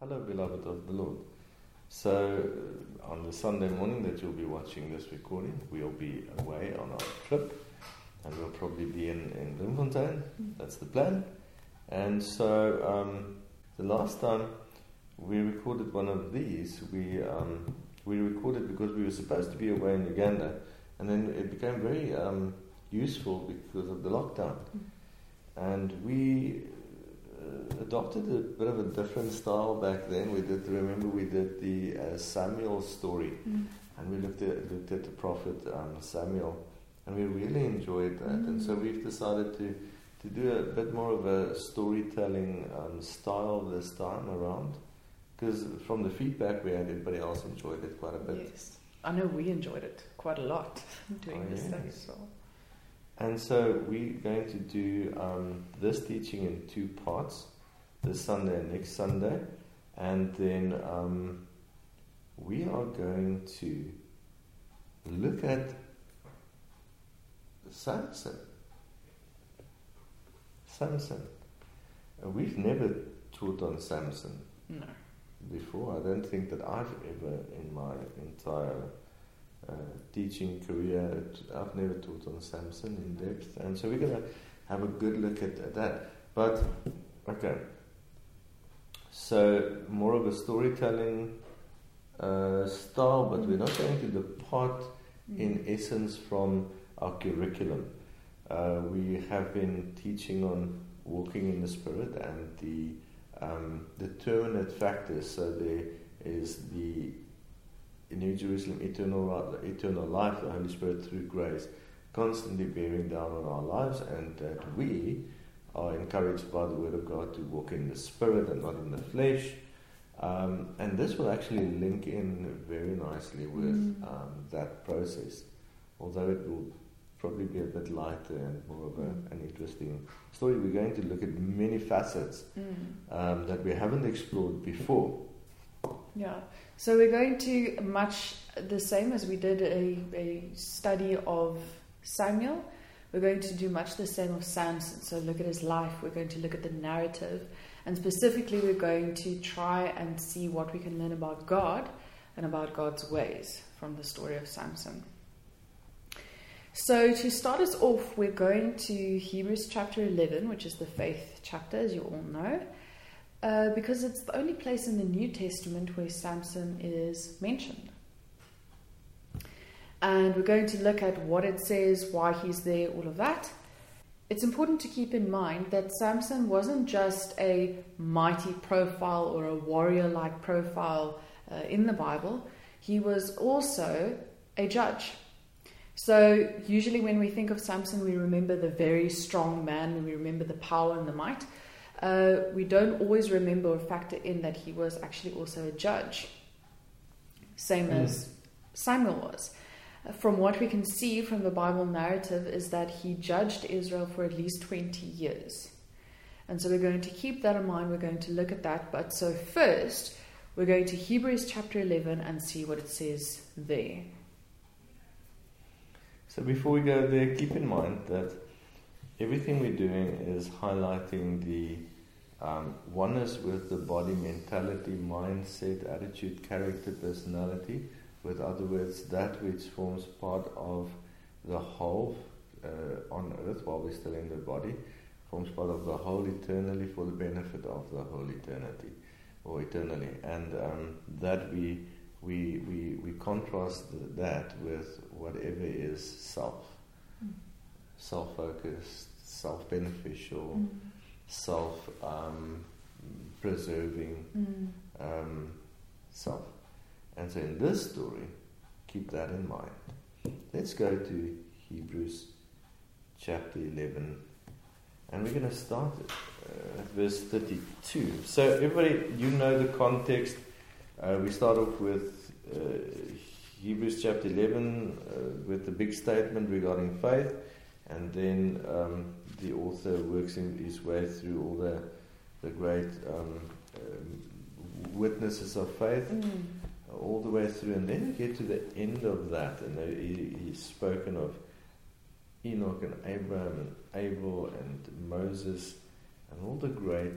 Hello, beloved of the Lord. So, on the Sunday morning that you'll be watching this recording, we'll be away on our trip, and we'll probably be in Limfontein. That's the plan. And so, the last time we recorded one of these, we recorded because we were supposed to be away in Uganda, and then it became very useful because of the lockdown. And we adopted a bit of a different style back then. We did the Samuel story, and we looked at the prophet Samuel, and we really enjoyed that. And so we've decided to do a bit more of a storytelling style this time around, because from the feedback we had, everybody else enjoyed it quite a bit. Yes, I know we enjoyed it quite a lot doing this thing as well. And so we're going to do this teaching in two parts, this Sunday and next Sunday. And then we are going to look at Samson. We've never taught on Samson before. I don't think that I've ever in my entire teaching career, I've never taught on Samson in depth, and so we're going to have a good look at that. But okay, so more of a storytelling style, but we're not going to depart in essence from our curriculum. We have been teaching on walking in the Spirit and the determinate factors. So there is the New Jerusalem, eternal life, the Holy Spirit through grace, constantly bearing down on our lives, and that we are encouraged by the Word of God to walk in the Spirit and not in the flesh. And this will actually link in very nicely with that process, although it will probably be a bit lighter and more of an interesting story. We're going to look at many facets that we haven't explored before. Yeah, so we're going to much the same as we did a study of Samuel. We're going to do much the same of Samson. So look at his life. We're going to look at the narrative. And specifically, we're going to try and see what we can learn about God and about God's ways from the story of Samson. So to start us off, we're going to Hebrews chapter 11, which is the faith chapter, as you all know. Because it's the only place in the New Testament where Samson is mentioned. And we're going to look at what it says, why he's there, all of that. It's important to keep in mind that Samson wasn't just a mighty profile or a warrior-like profile in the Bible. He was also a judge. So usually when we think of Samson, we remember the very strong man, and we remember the power and the might. We don't always remember or factor in that he was actually also a judge, same as Samuel was. From what we can see from the Bible narrative is that he judged Israel for at least 20 years. And so we're going to keep that in mind. We're going to look at that. But so first, we're going to Hebrews chapter 11 and see what it says there. So before we go there, keep in mind that everything we're doing is highlighting the oneness with the body, mentality, mindset, attitude, character, personality. With other words, that which forms part of the whole on earth while we're still in the body, forms part of the whole eternally for the benefit of the whole eternity, or eternally. And that we contrast that with whatever is self. Self-focused, self-beneficial, self-preserving, self. And so in this story, keep that in mind. Let's go to Hebrews chapter 11, and we're going to start at verse 32. So everybody, you know the context. We start off with Hebrews chapter 11 with the big statement regarding faith. And then the author works in his way through all the great witnesses of faith, all the way through. And then you get to the end of that, and he's spoken of Enoch and Abraham and Abel and Moses and all the great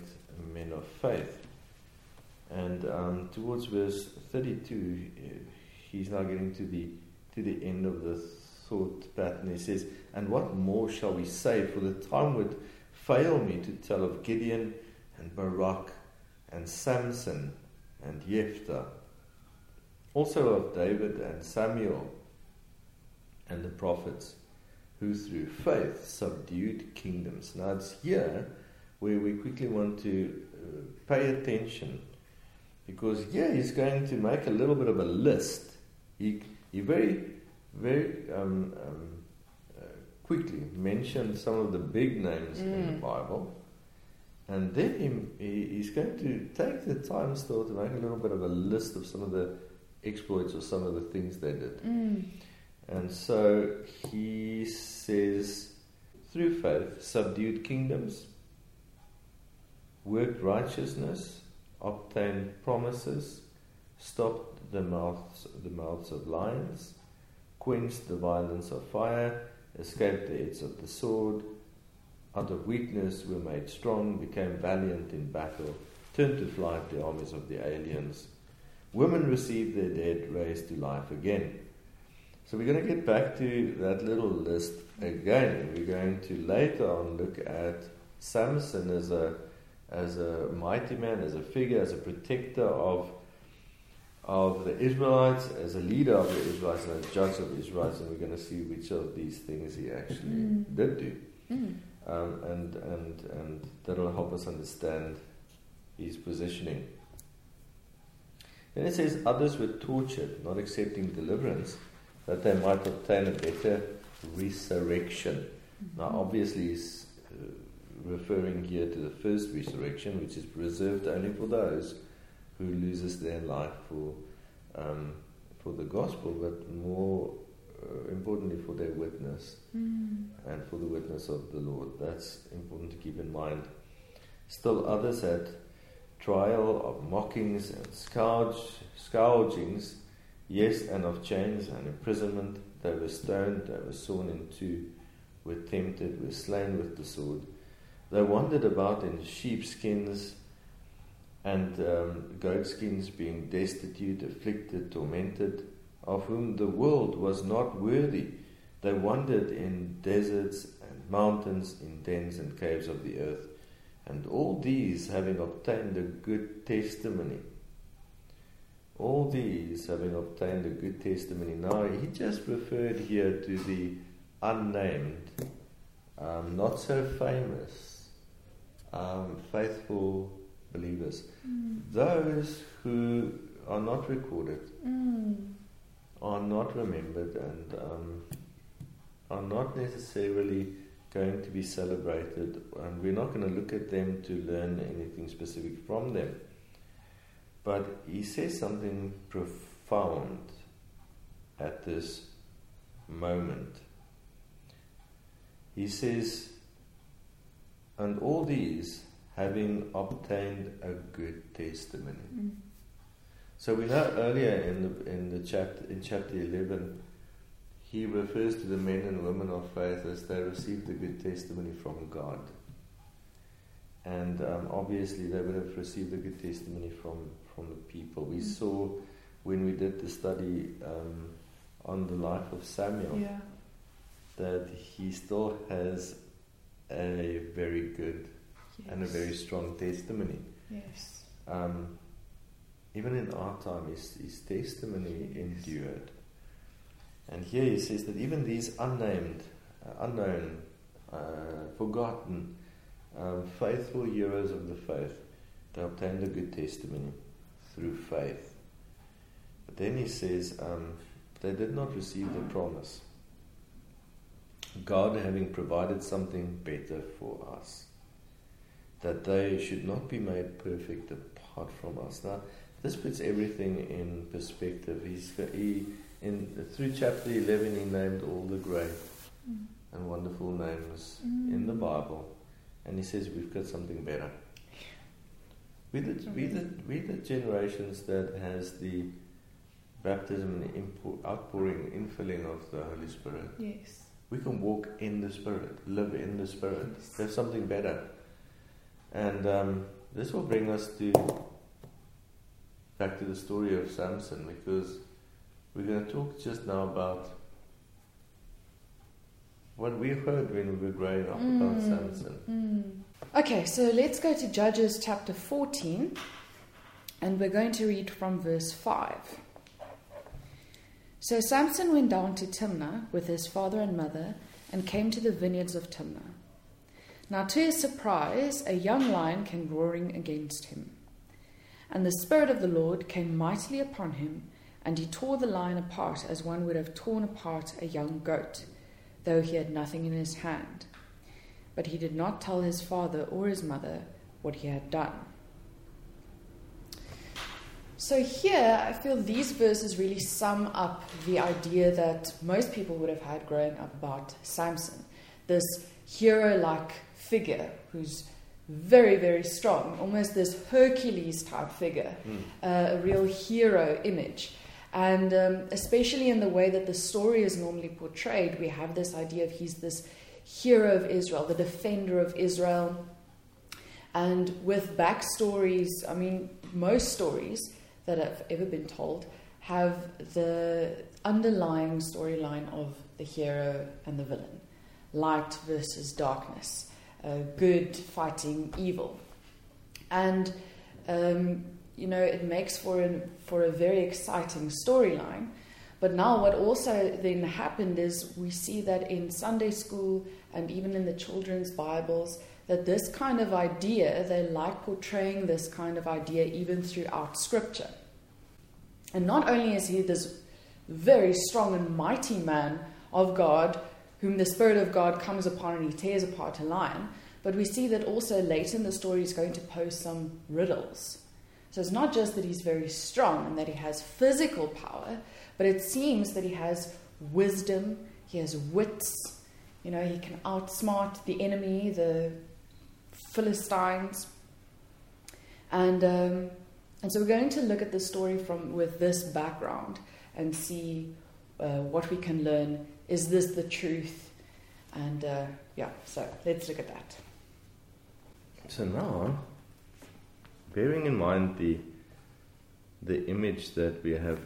men of faith. And towards verse 32, he's now getting to the end of the thought pattern. He says, "And what more shall we say? For the time would fail me to tell of Gideon and Barak and Samson and Jephthah, also of David and Samuel and the prophets, who through faith subdued kingdoms." Now it's here where we quickly want to pay attention, because here he's going to make a little bit of a list. He very, very quickly mentions some of the big names in the Bible, and then he's going to take the time still to make a little bit of a list of some of the exploits or some of the things they did. And so he says, through faith, subdued kingdoms, worked righteousness, obtained promises, stopped the mouths of lions, quenched the violence of fire, escaped the edge of the sword, out of weakness were made strong, became valiant in battle, turned to flight the armies of the aliens. Women received their dead, raised to life again. So we're going to get back to that little list again. We're going to later on look at Samson as a mighty man, as a figure, as a protector of the Israelites, as a leader of the Israelites, and a judge of the Israelites, and we're going to see which of these things he actually did do. And that'll help us understand his positioning. Then it says, others were tortured, not accepting deliverance, that they might obtain a better resurrection. Now obviously he's referring here to the first resurrection, which is reserved only for those who loses their life for the gospel, but more importantly for their witness and for the witness of the Lord. That's important to keep in mind. Still others had trial of mockings and scourgings, yes, and of chains and imprisonment. They were stoned, they were sawn in two, were tempted, were slain with the sword. They wandered about in sheepskins and goatskins, being destitute, afflicted, tormented, of whom the world was not worthy. They wandered in deserts and mountains, in dens and caves of the earth, and all these having obtained a good testimony. Now, he just referred here to the unnamed, not so famous, faithful believers. Those who are not recorded, are not remembered, and are not necessarily going to be celebrated. And we're not going to look at them to learn anything specific from them. But he says something profound at this moment. He says, and all these having obtained a good testimony. So we know earlier in the chapter, in chapter 11, he refers to the men and women of faith as they received a good testimony from God. And obviously they would have received a good testimony from the people. We saw when we did the study on the life of Samuel that he still has a very good and a very strong testimony. Even in our time, his testimony endured. And here he says that even these unknown, forgotten, faithful heroes of the faith, they obtained a good testimony through faith. But then he says they did not receive the promise, God having provided something better for us, that they should not be made perfect apart from us. Now this puts everything in perspective. Through chapter 11 he named all the great and wonderful names in the Bible. And he says, we've got something better. We're the generations that has the baptism and outpouring, infilling of the Holy Spirit. Yes. We can walk in the Spirit, live in the Spirit. Yes. There's something better. And this will bring us to back to the story of Samson, because we're going to talk just now about what we heard when we were growing up about Samson. Okay, so let's go to Judges chapter 14, and we're going to read from verse 5. So Samson went down to Timnah with his father and mother and came to the vineyards of Timnah. Now to his surprise, a young lion came roaring against him. And the Spirit of the Lord came mightily upon him, and he tore the lion apart as one would have torn apart a young goat, though he had nothing in his hand. But he did not tell his father or his mother what he had done. So here, I feel these verses really sum up the idea that most people would have had growing up about Samson. This hero-like figure who's very, very strong, almost this Hercules-type figure, a real hero image. And especially in the way that the story is normally portrayed, we have this idea of he's this hero of Israel, the defender of Israel. And with backstories, I mean, most stories that have ever been told have the underlying storyline of the hero and the villain, light versus darkness, good fighting evil. And, you know, it makes for a very exciting storyline. But now what also then happened is we see that in Sunday school and even in the children's Bibles, that this kind of idea, they like portraying this kind of idea even throughout Scripture. And not only is he this very strong and mighty man of God, whom the Spirit of God comes upon and he tears apart a lion, but we see that also later in the story he's going to pose some riddles. So it's not just that he's very strong and that he has physical power, but it seems that he has wisdom, he has wits, you know, he can outsmart the enemy, the Philistines. And so we're going to look at the story with this background and see what we can learn. Is this the truth? And so let's look at that. So now, bearing in mind the image that we have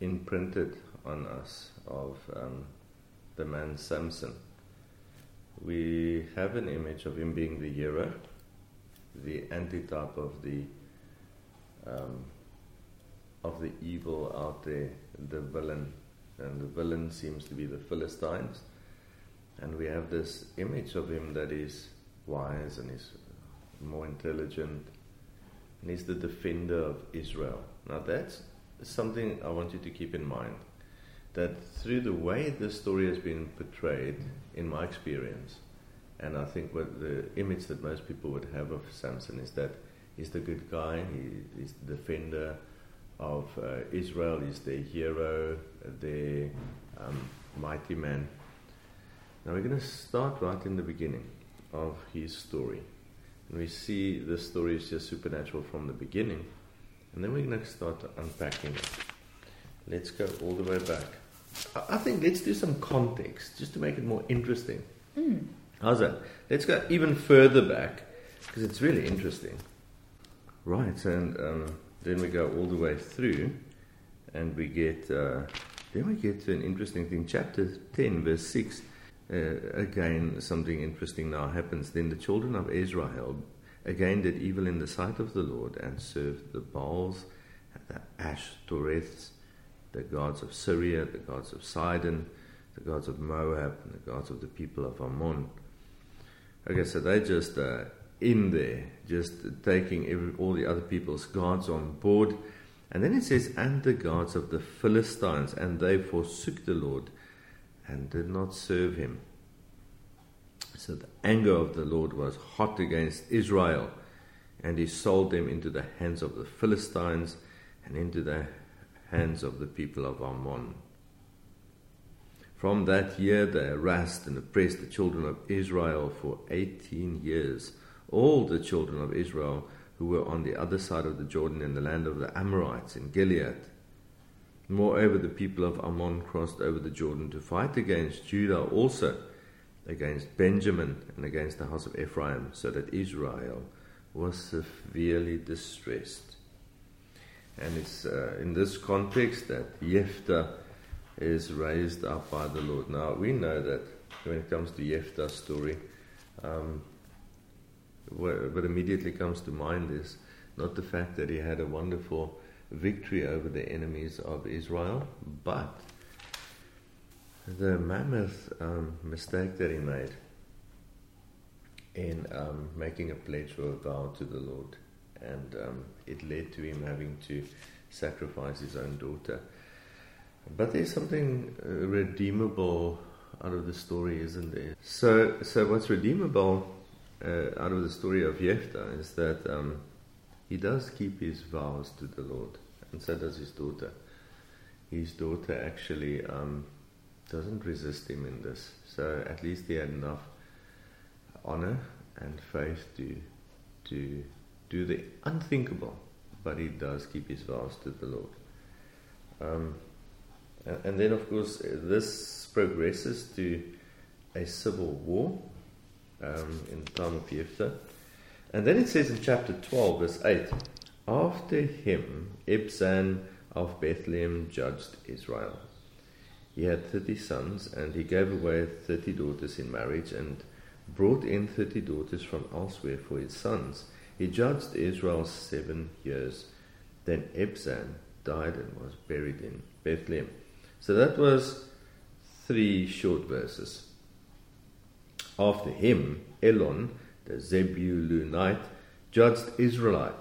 imprinted on us of the man Samson, we have an image of him being the hero, the antitype of the evil out there, the villain, and the villain seems to be the Philistines, and we have this image of him that is wise and is more intelligent. And he's the defender of Israel. Now that's something I want you to keep in mind, that through the way this story has been portrayed, in my experience, and I think what the image that most people would have of Samson is that he's the good guy, he's the defender of Israel, he's their hero, their mighty man. Now we're going to start right in the beginning of his story. And we see the story is just supernatural from the beginning. And then we're going to start unpacking it. Let's go all the way back. I think let's do some context, just to make it more interesting. How's that? Let's go even further back, because it's really interesting. Right, and then we go all the way through, and we get to an interesting thing. Chapter 10, verse 6. Again, something interesting now happens. Then the children of Israel again did evil in the sight of the Lord and served the Baals, the Ashtoreths, the gods of Syria, the gods of Sidon, the gods of Moab, and the gods of the people of Ammon. Okay, so they're just in there, just taking all the other people's gods on board. And then it says, and the gods of the Philistines, and they forsook the Lord and did not serve him. So the anger of the Lord was hot against Israel, and he sold them into the hands of the Philistines and into the hands of the people of Ammon. From that year they harassed and oppressed the children of Israel for 18 years, all the children of Israel who were on the other side of the Jordan in the land of the Amorites in Gilead. Moreover, the people of Ammon crossed over the Jordan to fight against Judah also, against Benjamin, and against the house of Ephraim, so that Israel was severely distressed. And it's in this context that Jephthah is raised up by the Lord. Now, we know that when it comes to Jephthah's story, what immediately comes to mind is not the fact that he had a wonderful victory over the enemies of Israel, but the mammoth mistake that he made in making a pledge or a vow to the Lord. And it led to him having to sacrifice his own daughter. But there's something redeemable out of the story, isn't there? So what's redeemable out of the story of Jephthah is that he does keep his vows to the Lord, and so does his daughter. His daughter actually doesn't resist him in this, so at least he had enough honor and faith to do the unthinkable, but he does keep his vows to the Lord. And then, of course, this progresses to a civil war in the time of Jephthah. And then it says in chapter 12, verse 8, after him, Ibzan of Bethlehem judged Israel. He had 30 sons, and he gave away 30 daughters in marriage, and brought in 30 daughters from elsewhere for his sons. He judged Israel 7 years. Then Ibzan died and was buried in Bethlehem. So that was 3 short verses. After him, Elon, the Zebulunite, judged Israelite.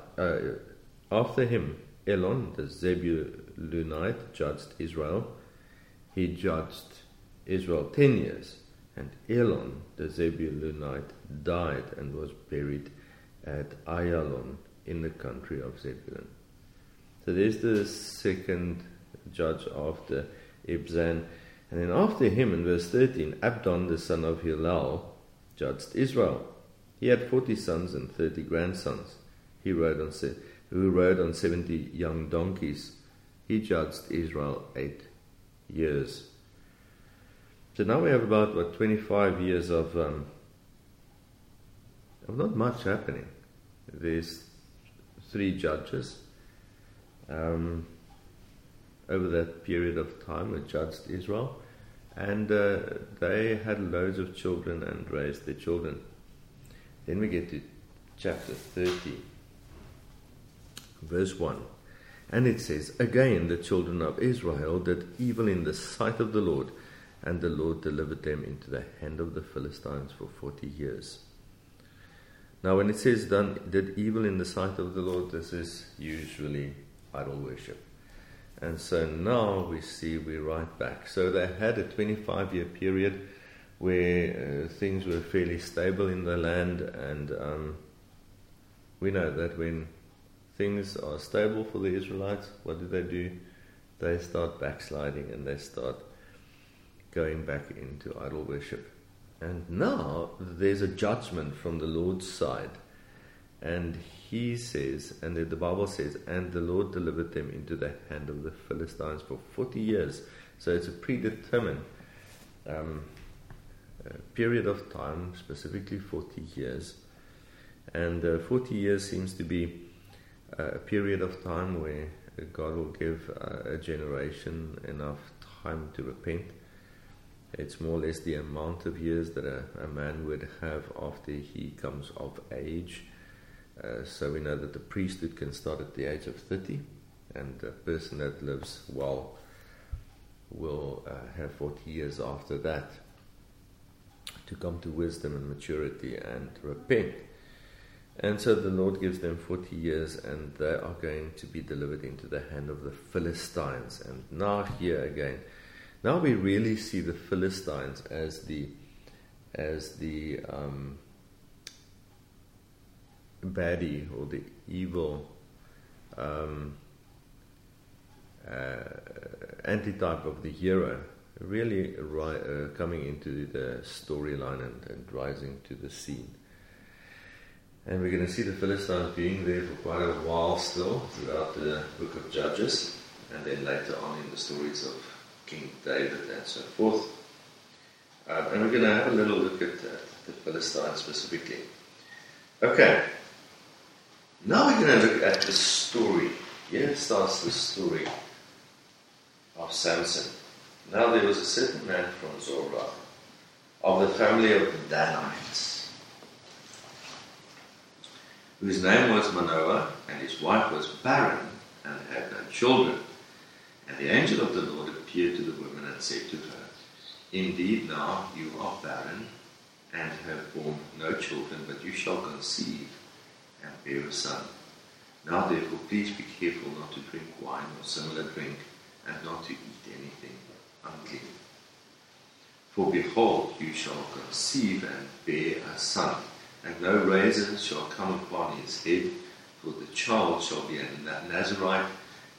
After him, Elon, the Zebulunite, judged Israel. He judged Israel 10 years. And Elon, the Zebulunite, died and was buried at Ayalon in the country of Zebulun. So there's the second judge after Ibzan. And then after him, in verse 13, Abdon, the son of Hillel, judged Israel. He had 40 sons and 30 grandsons. He rode on 70 young donkeys. He judged Israel 8 years. So now we have about 25 years of not much happening. There's 3 judges over that period of time that judged Israel, and they had loads of children and raised their children. Then we get to chapter 30, verse 1, and it says, again the children of Israel did evil in the sight of the Lord, and the Lord delivered them into the hand of the Philistines for 40 years. Now when it says did evil in the sight of the Lord, this is usually idol worship. And so now we see we're right back. So they had a 25-year period where things were fairly stable in the land, and we know that when things are stable for the Israelites, what do? They start backsliding and they start going back into idol worship. And now there's a judgment from the Lord's side. And he says, and the Bible says, and the Lord delivered them into the hand of the Philistines for 40 years. So it's a predetermined period of time, specifically 40 years. And 40 years seems to be a period of time where God will give a generation enough time to repent. It's more or less the amount of years that a man would have after he comes of age. So we know that the priesthood can start at the age of 30, and a person that lives well will have 40 years after that to come to wisdom and maturity and repent. And so the Lord gives them 40 years, and they are going to be delivered into the hand of the Philistines. And now here again, now we really see the Philistines as the baddie, or the evil antitype of the hero, really coming into the storyline and rising to the scene. And we're going to see the Philistines being there for quite a while still throughout the book of Judges, and then later on in the stories of King David and so forth. And we're going to have a little look at the Philistines specifically. Okay. Now we're going to look at the story Here starts the story of Samson. Now there was a certain man from Zorah, of the family of the Danites, whose name was Manoah, and his wife was barren, and had no children. And the angel of the Lord appeared to the woman and said to her, "Indeed now you are barren, and have borne no children, but you shall conceive and bear a son. Now therefore please be careful not to drink wine or similar drink, and not to eat anything unclean. For behold, you shall conceive and bear a son, and no razor shall come upon his head, for the child shall be a Nazarite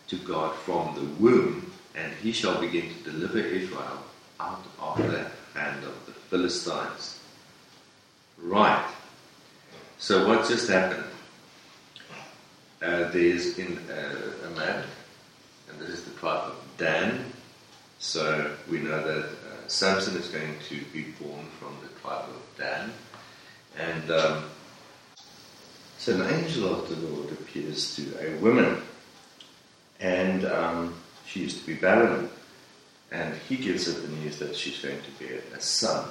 to God from the womb, and he shall begin to deliver Israel out of the hand of the Philistines." Right. So what just happened? There's a man, and this is the tribe of Dan. So we know that Samson is going to be born from the tribe of Dan. And so an angel of the Lord appears to a woman, and she used to be barren, and he gives her the news that she's going to bear a son.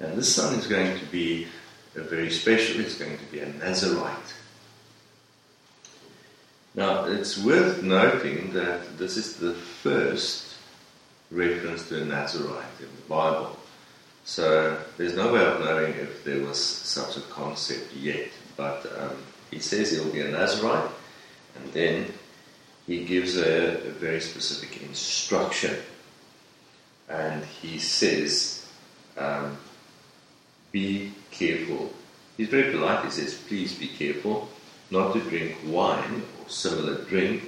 And this son is going to be a very special, it's going to be a Nazarite. Now, it's worth noting that this is the first reference to a Nazarite in the Bible. So, there's no way of knowing if there was such a concept yet. But he says he'll be a Nazarite, and then he gives a very specific instruction. And he says, be careful. He's very polite, he says, please be careful not to drink wine or similar drink,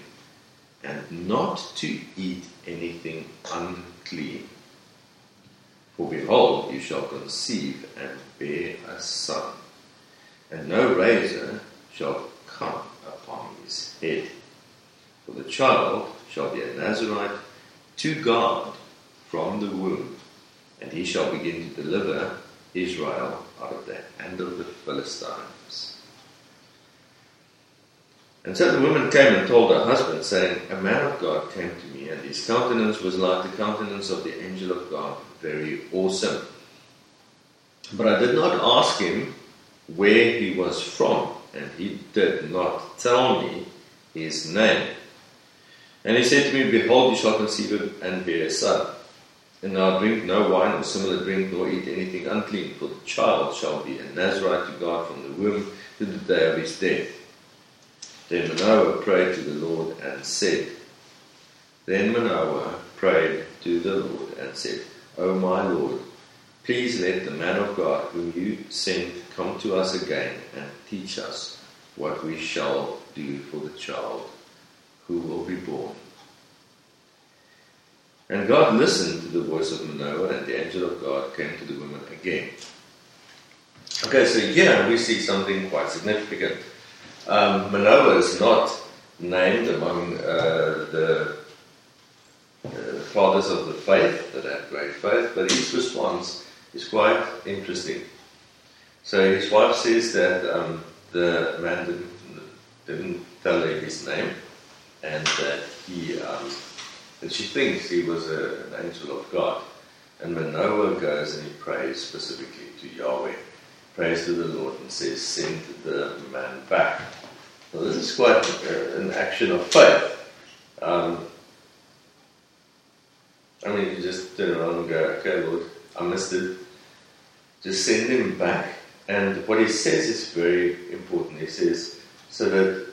and not to eat anything unclean. For behold, you shall conceive and bear a son, and no razor shall come upon his head. For the child shall be a Nazarite to God from the womb, and he shall begin to deliver Israel out of the hand of the Philistines. And so the woman came and told her husband, saying, "A man of God came to me, and his countenance was like the countenance of the angel of God, very awesome. But I did not ask him where he was from, and he did not tell me his name. And he said to me, behold, you shall conceive and bear a son. And now drink no wine or similar drink, nor eat anything unclean, for the child shall be a Nazarite to God from the womb to the day of his death." Then Manoah prayed to the Lord and said, "O my Lord, please let the man of God whom you sent come to us again and teach us what we shall do for the child who will be born." And God listened to the voice of Manoah, and the angel of God came to the woman again. Okay, so here we see something quite significant. Manoah is not named among the fathers of the faith, that had great faith, but his response is quite interesting. So his wife says that the man didn't tell her his name, and that she thinks he was an angel of God. And Manoah goes and he prays specifically to Yahweh, prays to the Lord, and says, "Send the man back." Well, this is quite an action of faith. I mean, you just turn around and go, "Okay, Lord, I missed it. Just send him back." And what he says is very important. He says, so that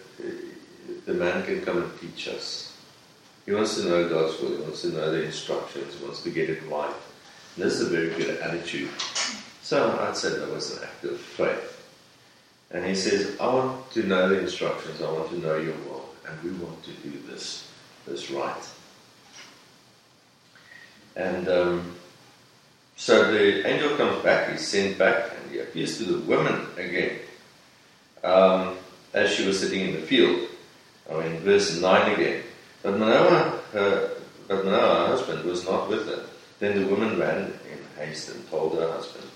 the man can come and teach us. He wants to know God's will. He wants to know the instructions. He wants to get it right. And this is a very good attitude. So I'd say that was an act of faith. And he says, I want to know the instructions, I want to know your will, and we want to do this right. And so the angel comes back, he's sent back, and he appears to the woman again, as she was sitting in the field. I mean, verse 9 again. But Manoah, her husband, was not with her. Then the woman ran in haste and told her husband,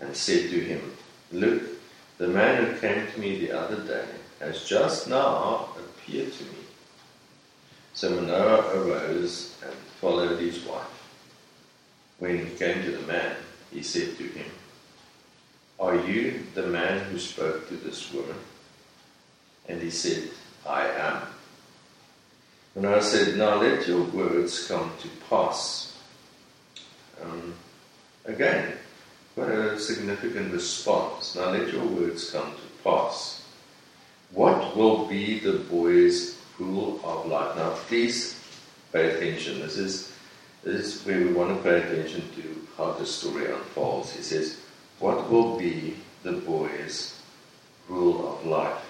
and said to him, "Look, the man who came to me the other day has just now appear to me. So Manoah arose and followed his wife. When he came to the man, he said to him, "Are you the man who spoke to this woman?" And he said, "I am." Manoah said, "Now let your words come to pass." Again, what a significant response. Now let your words come to pass. What will be the boy's rule of life? Now please pay attention. This is where we want to pay attention to how the story unfolds. He says, what will be the boy's rule of life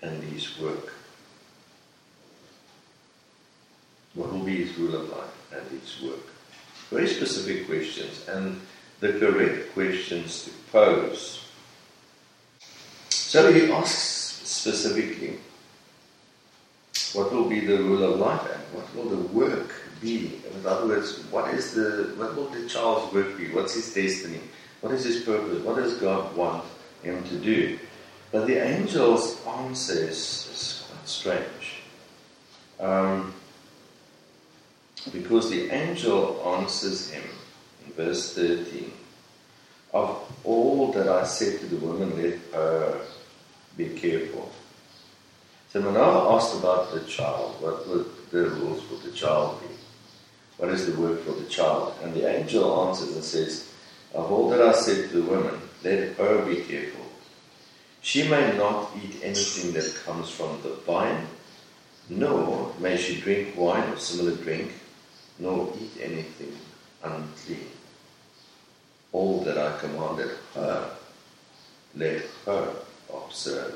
and his work? What will be his rule of life and his work? Very specific questions, and the correct questions to pose. So he asks specifically, what will be the rule of life and what will the work be? In other words, what will the child's work be? What's his destiny? What is his purpose? What does God want him to do? But the angel's answer is quite strange. Because the angel answers him in verse 13, "Of all that I said to the woman, let her be careful." So Manoah asked about the child. What were the rules for the child be? What is the word for the child? And the angel answers and says, "Of all that I said to the woman, let her be careful. She may not eat anything that comes from the vine, nor may she drink wine or similar drink, nor eat anything unclean. All that I commanded her, let her observe."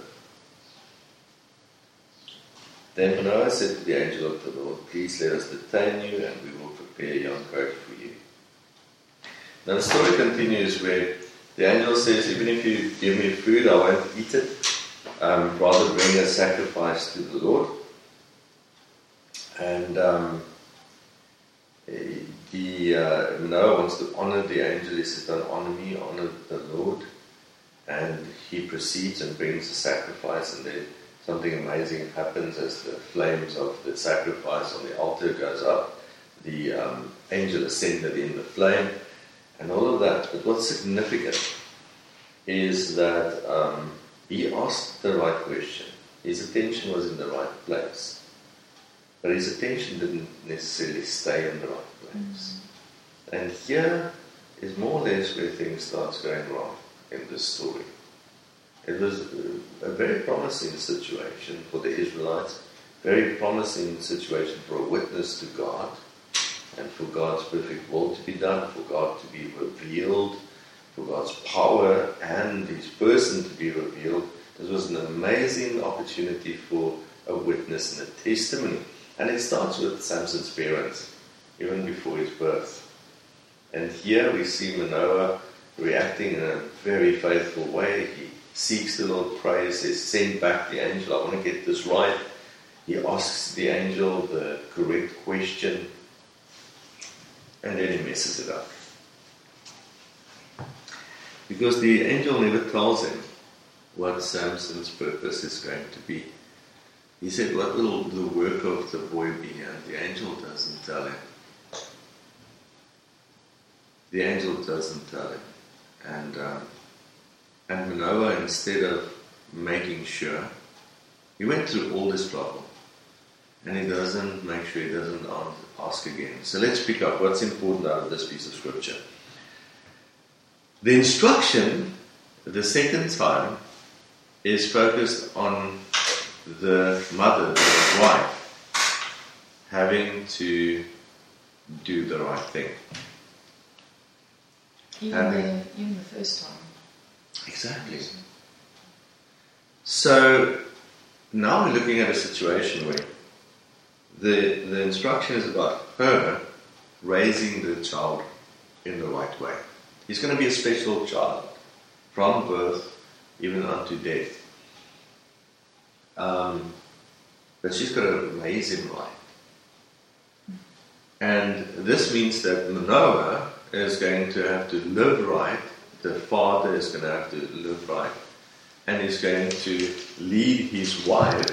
Then Manoah said to the angel of the Lord, "Please let us detain you, and we will prepare young goat for you." Now the story continues where the angel says, "Even if you give me food, I won't eat it. Rather bring a sacrifice to the Lord." And Manoah wants to honor the angel. He says, "Don't honor me, honor the Lord." And he proceeds and brings the sacrifice, and then something amazing happens as the flames of the sacrifice on the altar goes up. The angel ascended in the flame and all of that. But what's significant is that he asked the right question. His attention was in the right place. But his attention didn't necessarily stay in the right place. Mm-hmm. And here is more or less where things starts going wrong in this story. It was a very promising situation for the Israelites, very promising situation for a witness to God, and for God's perfect will to be done, for God to be revealed, for God's power and His person to be revealed. This was an amazing opportunity for a witness and a testimony. And it starts with Samson's parents, even before his birth. And here we see Manoah reacting in a very faithful way. He seeks the Lord, prays, says, "Send back the angel, I want to get this right." He asks the angel the correct question, and then he messes it up. Because the angel never tells him what Samson's purpose is going to be. He said, "What will the work of the boy be?" And the angel doesn't tell him. The angel doesn't tell him. And Manoah, instead of making sure, he went through all this trouble. And he doesn't make sure, he doesn't ask again. So let's pick up what's important out of this piece of scripture. The instruction, the second time, is focused on the mother, the wife, having to do the right thing. Even the first time. Exactly. So now we're looking at a situation where the instruction is about her raising the child in the right way. He's going to be a special child from birth even unto death. But she's got to raise him right. And this means that Manoah is going to have to live right. The father is going to have to live right, and he's going to lead his wife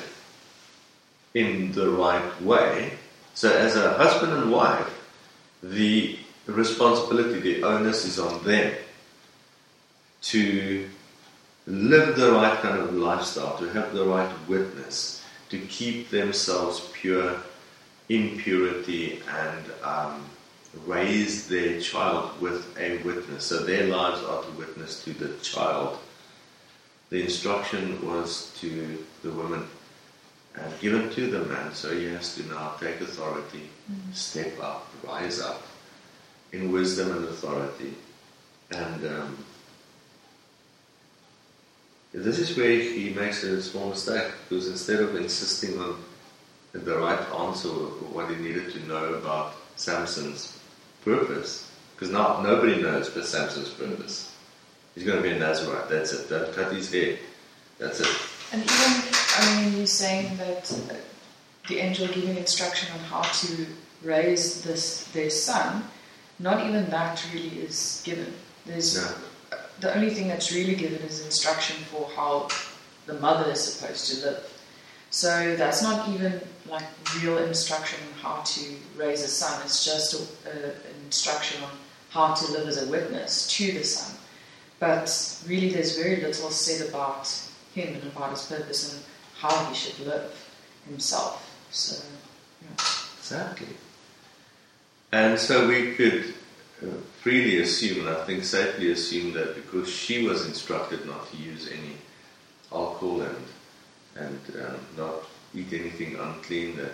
in the right way. So as a husband and wife, the responsibility, the onus is on them to live the right kind of lifestyle, to have the right witness, to keep themselves pure in purity, and raise their child with a witness. So their lives are to witness to the child. The instruction was to the women and given to the man, so he has to now take authority, step up, rise up in wisdom and authority. And this is where he makes a small mistake, because instead of insisting on the right answer, what he needed to know about Samson's purpose, because now nobody knows but Samson's purpose. He's going to be a Nazarite, that's it. Don't cut his hair, that's it. And even, I mean, you're saying that the angel giving instruction on how to raise their son, not even that really is given. The only thing that's really given is instruction for how the mother is supposed to live. So that's not even like real instruction on how to raise a son. It's just an instruction on how to live as a witness to the son. But really there's very little said about him and about his purpose and how he should live himself. So, yeah. Exactly. And so we could freely assume, and I think safely assume, that because she was instructed not to use any alcohol and not eat anything unclean, that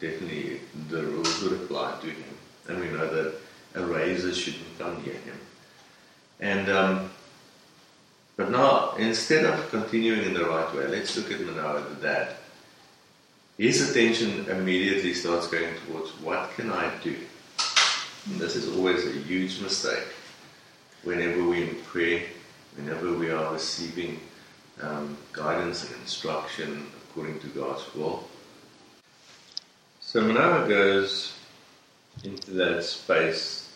definitely the rules would apply to him. And we know that a razor shouldn't come near him. And but now, instead of continuing in the right way, let's look at Manoah, the dad. His attention immediately starts going towards, what can I do? And this is always a huge mistake. Whenever we pray, whenever we are receiving guidance and instruction according to God's will. So Manoah goes into that space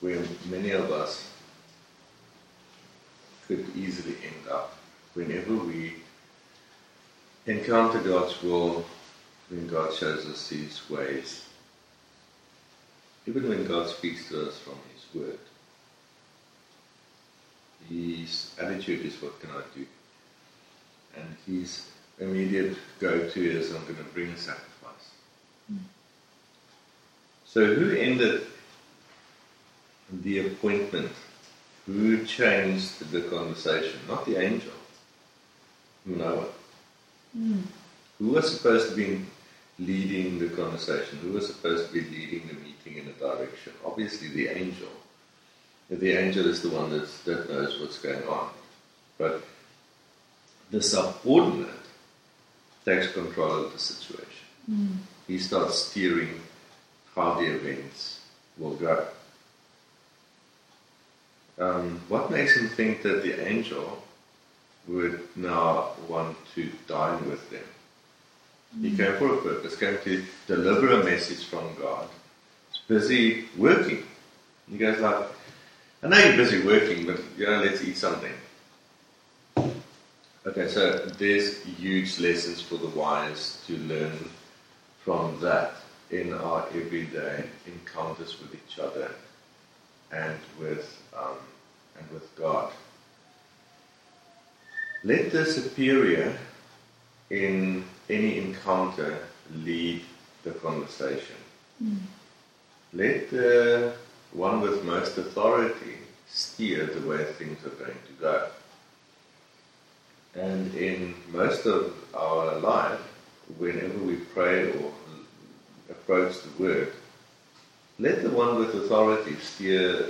where many of us could easily end up. Whenever we encounter God's will, when God shows us His ways, even when God speaks to us from His Word, His attitude is, what can I do? And his immediate go-to is, I'm going to bring a sacrifice. So who ended the appointment? Who changed the conversation? Not the angel. Noah. Who was supposed to be leading the conversation? Who was supposed to be leading the meeting in a direction? Obviously the angel. The angel is the one that knows what's going on. But the subordinate takes control of the situation. He starts steering how the events will go. What makes him think that the angel would now want to dine with them? He came for a purpose, came to deliver a message from God. He's busy working. He goes like, I know you're busy working, but let's eat something. Okay, so there's huge lessons for the wise to learn from that in our everyday encounters with each other and with God. Let the superior in any encounter lead the conversation. Let the one with most authority steer the way things are going to go. And in most of our life, whenever we pray or approach the Word, let the one with authority steer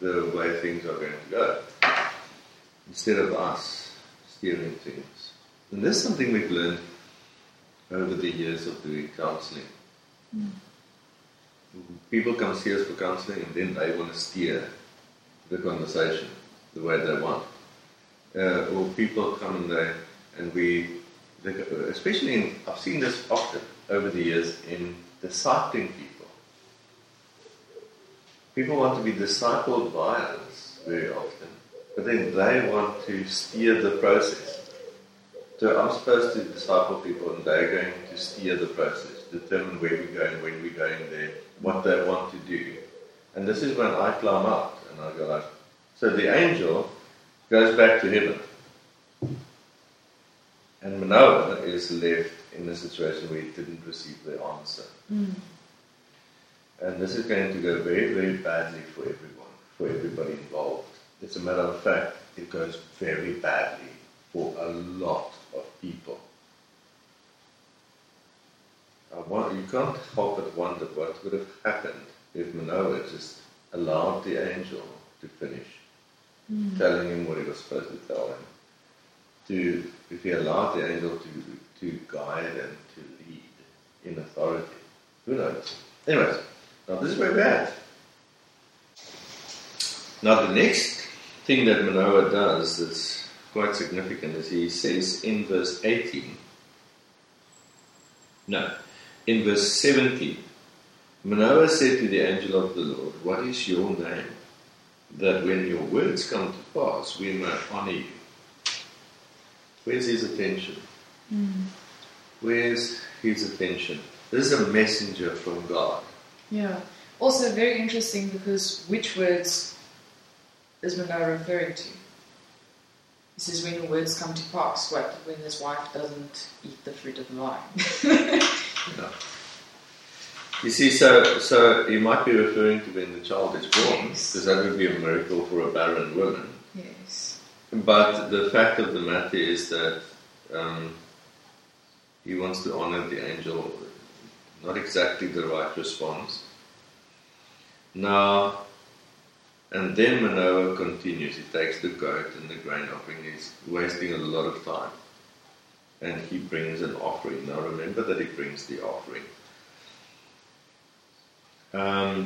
the way things are going to go, instead of us steering things. And this is something we've learned over the years of doing counseling. People come see us for counseling, and then they want to steer the conversation the way they want. Or people come and they especially I've seen this often over the years in discipling people. People want to be discipled by us very often, but then they want to steer the process. So I'm supposed to disciple people, and they're going to steer the process, determine where we're going, when we're going there, what they want to do. And this is when I climb out, and I go like, so the angel goes back to heaven. And Manoah is left in a situation where he didn't receive the answer. Mm. And this is going to go very, very badly for everyone, for everybody involved. As a matter of fact, it goes very badly for a lot of people. You can't help but wonder what would have happened if Manoah just allowed the angel to finish, telling him what he was supposed to tell him. If he allowed the angel to guide and to lead in authority. Who knows? Anyways, now this is where we're at. Now the next thing that Manoah does is quite significant, is he says in verse 18, in verse 17, Manoah said to the angel of the Lord, "What is your name, that when your words come to pass, we may honor you?" Where's his attention? Where's his attention? This is a messenger from God. Yeah. Also very interesting, because which words is Manoah referring to? He says when your words come to pass, what? When his wife doesn't eat the fruit of the vine. Yeah. You see, so he might be referring to when the child is born, because that would be a miracle for a barren woman. Yes. But the fact of the matter is that he wants to honor the angel. Not exactly the right response. Now, and then Manoah continues. He takes the goat and the grain offering. He's wasting a lot of time. And he brings an offering. Now remember that he brings the offering. Now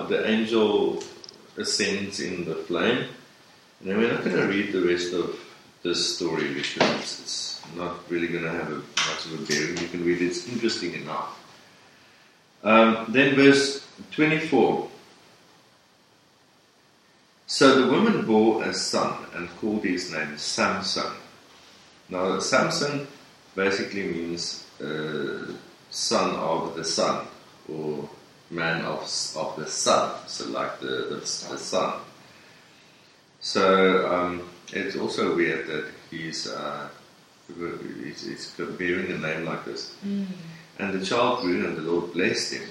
the angel ascends in the flame. Now we're not going to read the rest of this story because it's not really going to have much of a bearing. You can read it, it's interesting enough. Then verse 24. So the woman bore a son and called his name Samson. Now Samson basically means son of the sun, or man of the sun, so like the sun. So it's also weird that he's bearing a name like this. And the child grew, and the Lord blessed him.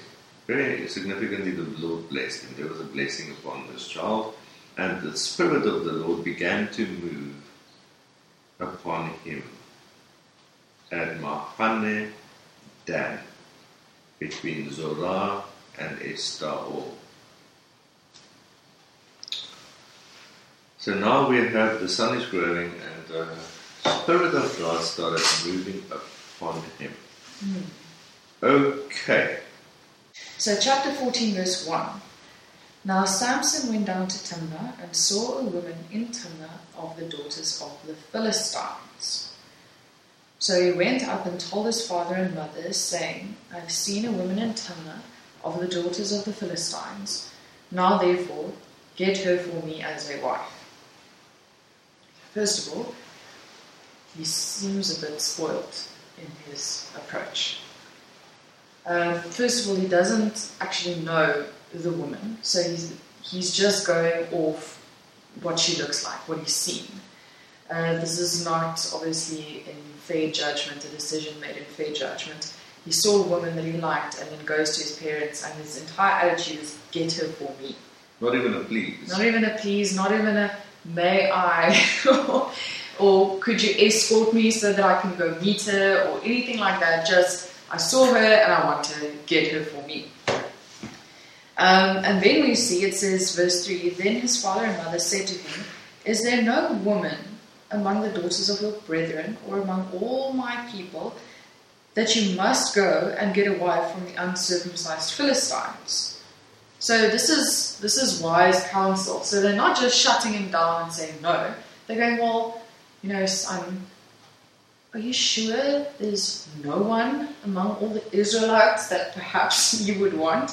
Very significantly, the Lord blessed him. There was a blessing upon this child, and the Spirit of the Lord began to move upon him at Mahane Dan, between Zorah and Eshtaol. So now we have the sun is growing, and the Spirit of God started moving upon him. Okay. So chapter 14 verse 1. Now Samson went down to Timnah and saw a woman in Timnah of the daughters of the Philistines. So he went up and told his father and mother, saying, "I have seen a woman in Timnah of the daughters of the Philistines. Now therefore, get her for me as a wife." First of all, he seems a bit spoiled in his approach. First of all, he doesn't actually know the woman, so he's just going off what she looks like, what he's seen. This is not obviously in fair judgment, a decision made in fair judgment. He saw a woman that he liked, and then goes to his parents, and his entire attitude is, "Get her for me." Not even a please. Not even a please, not even a "may I," or "could you escort me so that I can go meet her," or anything like that. Just, I saw her and I want to get her for me. And then we see, it says, verse 3, "Then his father and mother said to him, 'Is there no woman among the daughters of your brethren or among all my people that you must go and get a wife from the uncircumcised Philistines?'" So this is wise counsel. So they're not just shutting him down and saying no. They're going, "Well, you know, son, are you sure there's no one among all the Israelites that perhaps you would want?"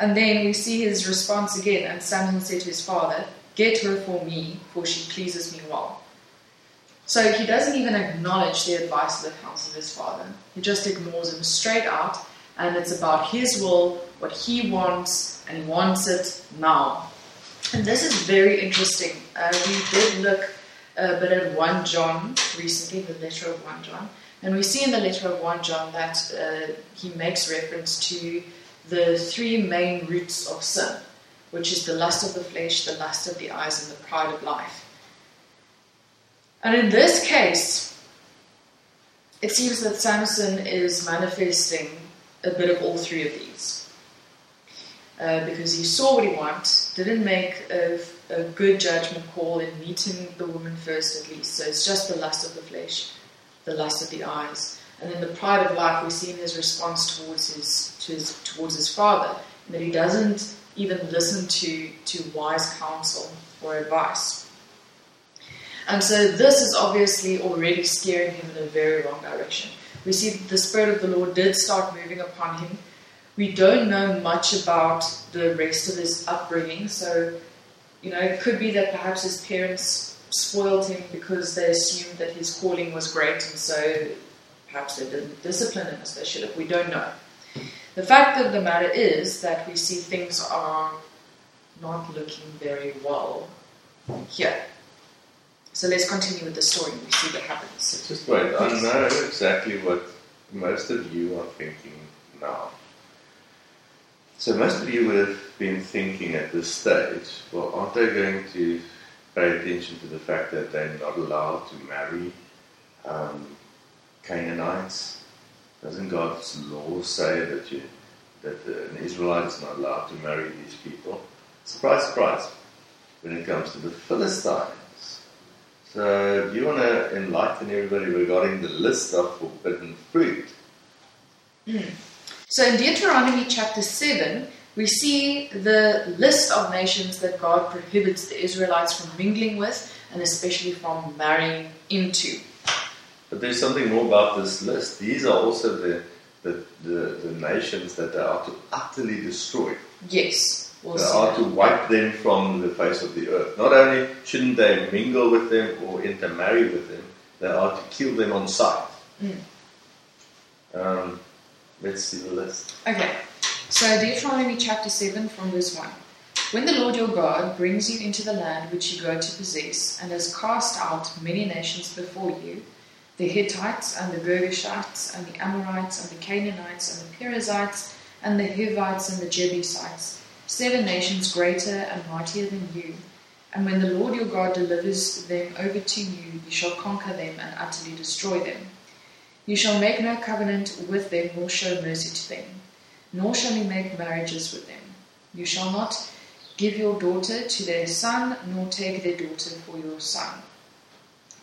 And then we see his response again. "And Samson said to his father, 'Get her for me, for she pleases me well.'" So he doesn't even acknowledge the advice or the counsel of his father. He just ignores him straight out, and it's about his will, what he wants, and he wants it now. And this is very interesting. We did look a bit at 1 John recently, the letter of 1 John, and we see in the letter of 1 John that he makes reference to the three main roots of sin, which is the lust of the flesh, the lust of the eyes, and the pride of life. And in this case, it seems that Samson is manifesting a bit of all three of these. Because he saw what he wanted, didn't make a good judgment call in meeting the woman first at least. So it's just the lust of the flesh, the lust of the eyes. And then the pride of life, we see in his response towards his father, that he doesn't even listen to wise counsel or advice. And so this is obviously already steering him in a very wrong direction. We see that the Spirit of the Lord did start moving upon him. We don't know much about the rest of his upbringing. So, it could be that perhaps his parents spoiled him because they assumed that his calling was great. And so perhaps they didn't discipline him as they should have. We don't know. The fact of the matter is that we see things are not looking very well here. So let's continue with the story and we see what happens. It's just wait, I know exactly what most of you are thinking now. So most of you would have been thinking at this stage, well, aren't they going to pay attention to the fact that they're not allowed to marry Canaanites? Doesn't God's law say that an Israelite is not allowed to marry these people? Surprise, surprise, when it comes to the Philistines. So, do you want to enlighten everybody regarding the list of forbidden fruit? So, in Deuteronomy chapter 7, we see the list of nations that God prohibits the Israelites from mingling with, and especially from marrying into. But there's something more about this list. These are also the nations that they are to utterly destroy. Yes. They are to wipe them from the face of the earth. Not only shouldn't they mingle with them or intermarry with them, they are to kill them on sight. Let's see the list. Okay, so Deuteronomy chapter 7 from verse 1. When the Lord your God brings you into the land which you go to possess, and has cast out many nations before you, the Hittites and the Girgashites and the Amorites and the Canaanites and the Perizzites and the Hivites and the Jebusites, 7 nations greater and mightier than you. And when the Lord your God delivers them over to you, you shall conquer them and utterly destroy them. You shall make no covenant with them, nor show mercy to them, nor shall you make marriages with them. You shall not give your daughter to their son, nor take their daughter for your son.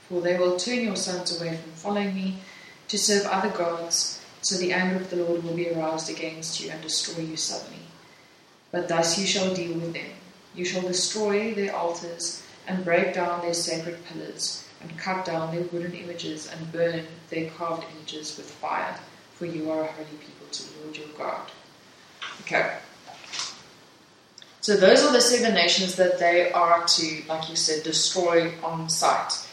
For they will turn your sons away from following me to serve other gods, so the anger of the Lord will be aroused against you and destroy you suddenly. But thus you shall deal with them. You shall destroy their altars, and break down their sacred pillars, and cut down their wooden images, and burn their carved images with fire, for you are a holy people to the Lord your God. Okay. So those are the 7 nations that they are to, like you said, destroy on sight.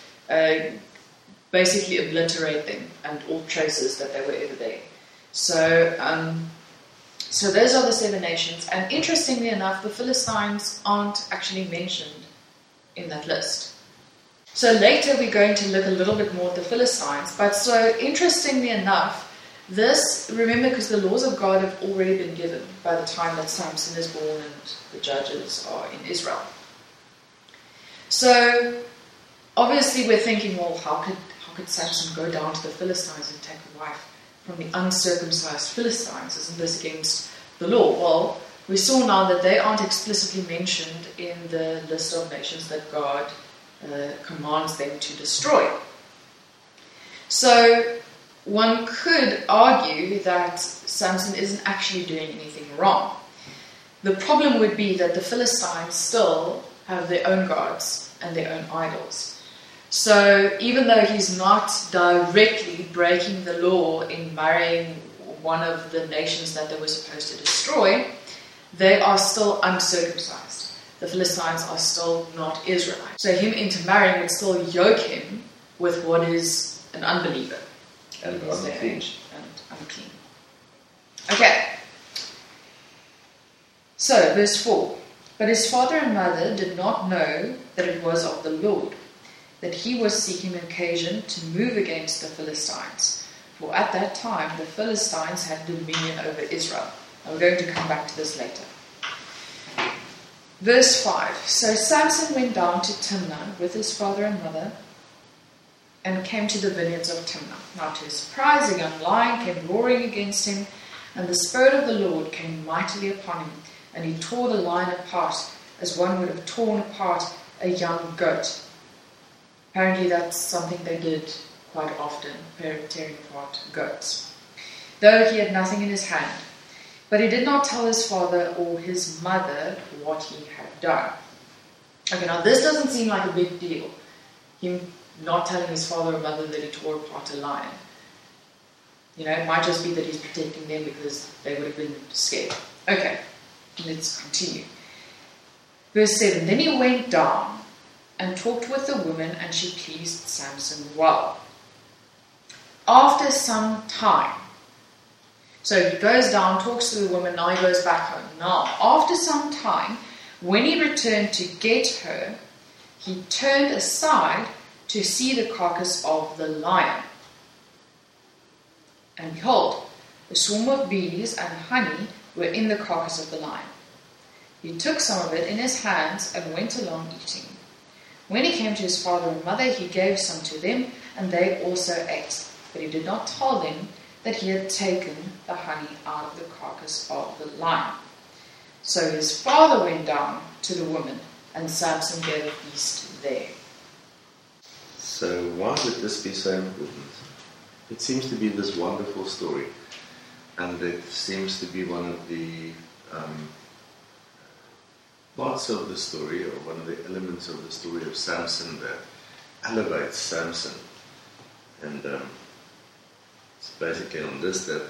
Basically obliterate them, and all traces that they were ever there. So, So those are the 7 nations, and interestingly enough, the Philistines aren't actually mentioned in that list. So later we're going to look a little bit more at the Philistines, but so interestingly enough, remember, because the laws of God have already been given by the time that Samson is born and the judges are in Israel. So obviously we're thinking, well, how could Samson go down to the Philistines and take a wife from the uncircumcised Philistines? Isn't this against the law? Well, we saw now that they aren't explicitly mentioned in the list of nations that God commands them to destroy. So one could argue that Samson isn't actually doing anything wrong. The problem would be that the Philistines still have their own gods and their own idols. So even though he's not directly breaking the law in marrying one of the nations that they were supposed to destroy, they are still uncircumcised. The Philistines are still not Israelite. So him intermarrying would still yoke him with what is an unbeliever. And unclean. Okay. So, verse 4. But his father and mother did not know that it was of the Lord, that he was seeking an occasion to move against the Philistines. For at that time, the Philistines had dominion over Israel. And we're going to come back to this later. Verse 5. So Samson went down to Timnah with his father and mother, and came to the vineyards of Timnah. Now to his surprise, a young lion came roaring against him, and the Spirit of the Lord came mightily upon him, and he tore the lion apart, as one would have torn apart a young goat. Apparently that's something they did quite often, tearing apart goats. Though he had nothing in his hand, but he did not tell his father or his mother what he had done. Okay, now this doesn't seem like a big deal, him not telling his father or mother that he tore apart a lion. You know, it might just be that he's protecting them because they would have been scared. Okay, let's continue. Verse 7, then he went down and talked with the woman, and she pleased Samson well. After some time, so he goes down, talks to the woman, now he goes back home. Now, after some time, when he returned to get her, he turned aside to see the carcass of the lion. And behold, a swarm of bees and honey were in the carcass of the lion. He took some of it in his hands and went along eating. When he came to his father and mother, he gave some to them, and they also ate. But he did not tell them that he had taken the honey out of the carcass of the lion. So his father went down to the woman, and Samson gave a feast there. So why would this be so important? It seems to be this wonderful story, and it seems to be one of the parts of the story, or one of the elements of the story of Samson that elevates Samson. And it's basically on this that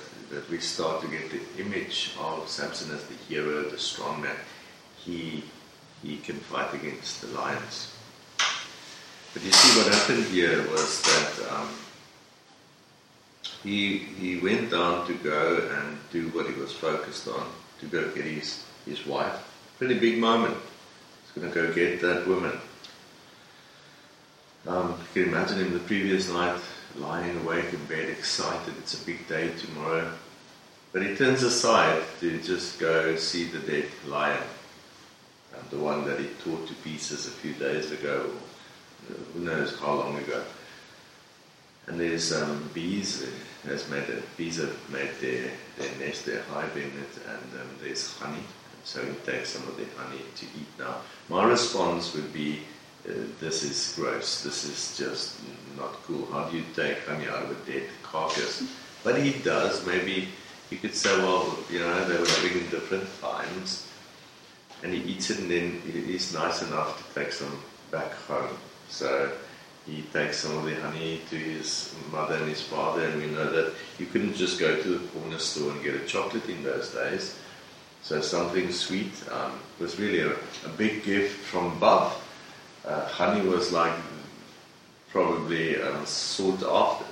we start to get the image of Samson as the hero, the strong man. He can fight against the lions. But you see, what happened here was that he went down to go and do what he was focused on, to go get his wife. Pretty big moment. He's going to go get that woman. You can imagine him the previous night, lying awake in bed, excited. It's a big day tomorrow. But he turns aside to just go see the dead lion, the one that he tore to pieces a few days ago, who knows how long ago. And there's bees have made their nest, their hive in it, and there's honey. So he takes some of the honey to eat now. My response would be, this is gross, this is just not cool. How do you take honey out of a dead carcass? But he does. Maybe you could say, well, you know, they were living in different times. And he eats it, and then he's nice enough to take some back home. So he takes some of the honey to his mother and his father, and we know that you couldn't just go to the corner store and get a chocolate in those days. So something sweet was really a big gift from above. Honey was like probably sought after.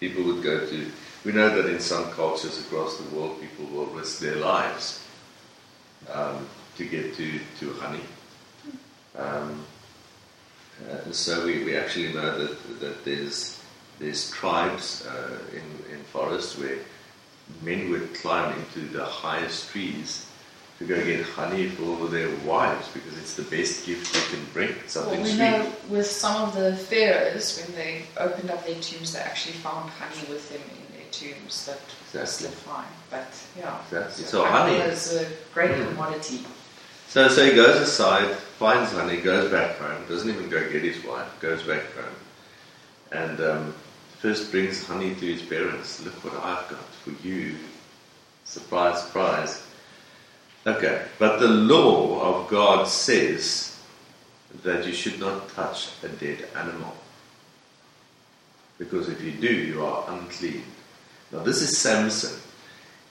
People would go to... We know that in some cultures across the world, people will risk their lives to get to honey. So we actually know that there's tribes in forests where men would climb into the highest trees to go get honey for their wives, because it's the best gift they can bring. Something sweet. Well, we know with some of the pharaohs, when they opened up their tombs, they actually found honey with them in their tombs that was fine. But yeah, exactly. So honey is a great commodity. So he goes aside, finds honey, goes back home, doesn't even go get his wife, goes back home, and first brings honey to his parents. Look what I've got for you. Surprise, surprise. Okay, but the law of God says that you should not touch a dead animal, because if you do, you are unclean. Now this is Samson.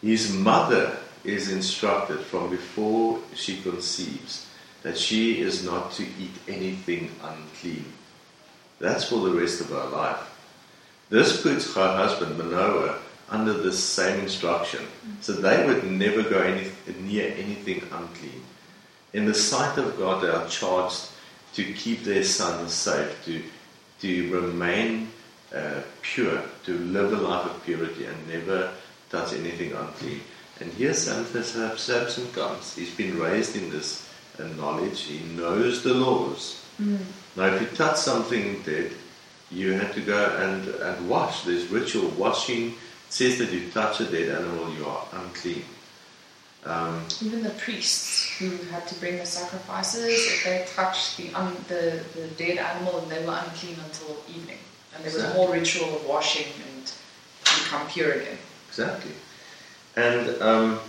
His mother is instructed from before she conceives that she is not to eat anything unclean. That's for the rest of our life. This puts her husband Manoah under the same instruction. So they would never go near anything unclean. In the sight of God, they are charged to keep their son safe, to remain pure, to live a life of purity and never touch anything unclean. And here Samson comes. He's been raised in this knowledge. He knows the laws. Now if you touch something dead, you have to go and wash. There's ritual washing. It says that you touch a dead animal, you are unclean. Even the priests who had to bring the sacrifices, if they touched the dead animal, and they were unclean until evening. And there was a whole ritual of washing and become pure again. Exactly. And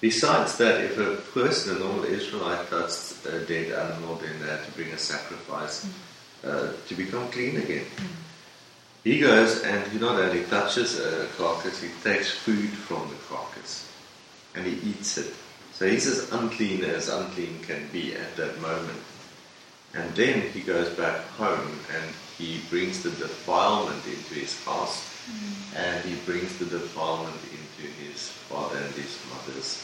besides that, if a person, a normal Israelite, touched a dead animal, then they had to bring a sacrifice to become clean again. He goes and he not only touches a carcass, he takes food from the carcass and he eats it. So he's as unclean can be at that moment. And then he goes back home and he brings the defilement into his house, and he brings the defilement into his father and his mother's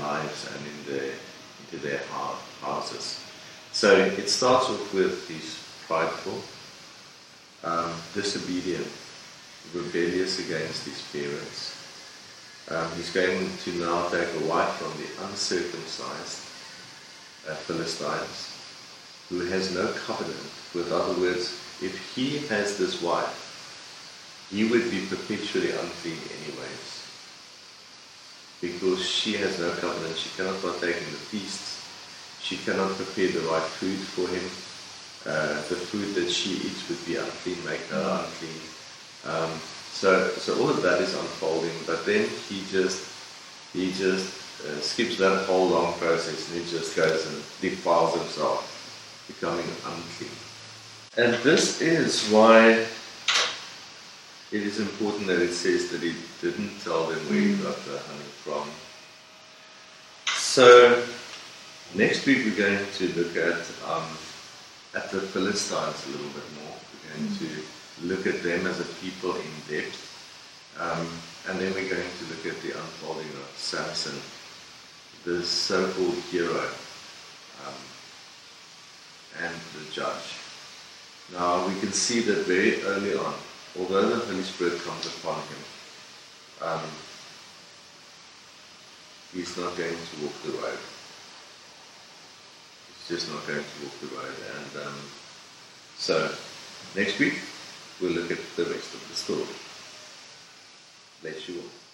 lives and into their houses. So it starts off with he's prideful, disobedient, rebellious against his parents. He's going to now take a wife from the uncircumcised Philistines, who has no covenant. With other words, if he has this wife, he would be perpetually unclean anyways, because she has no covenant. She cannot partake in the feasts. She cannot prepare the right food for him. The food that she eats would be unclean, make her unclean. So all of that is unfolding. But then he just skips that whole long process, and he just goes and defiles himself, becoming unclean. And this is why it is important that it says that he didn't tell them where he got the honey from. So next week we're going to look at the Philistines a little bit more. We're going to look at them as a people in depth. And then we're going to look at the unfolding of Samson, the so-called hero, and the judge. Now we can see that very early on, although the Holy Spirit comes upon him, he's not going to walk the road. He's just not going to walk the road. And so next week we'll look at the rest of the story. Bless you all.